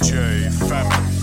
DJ Famine.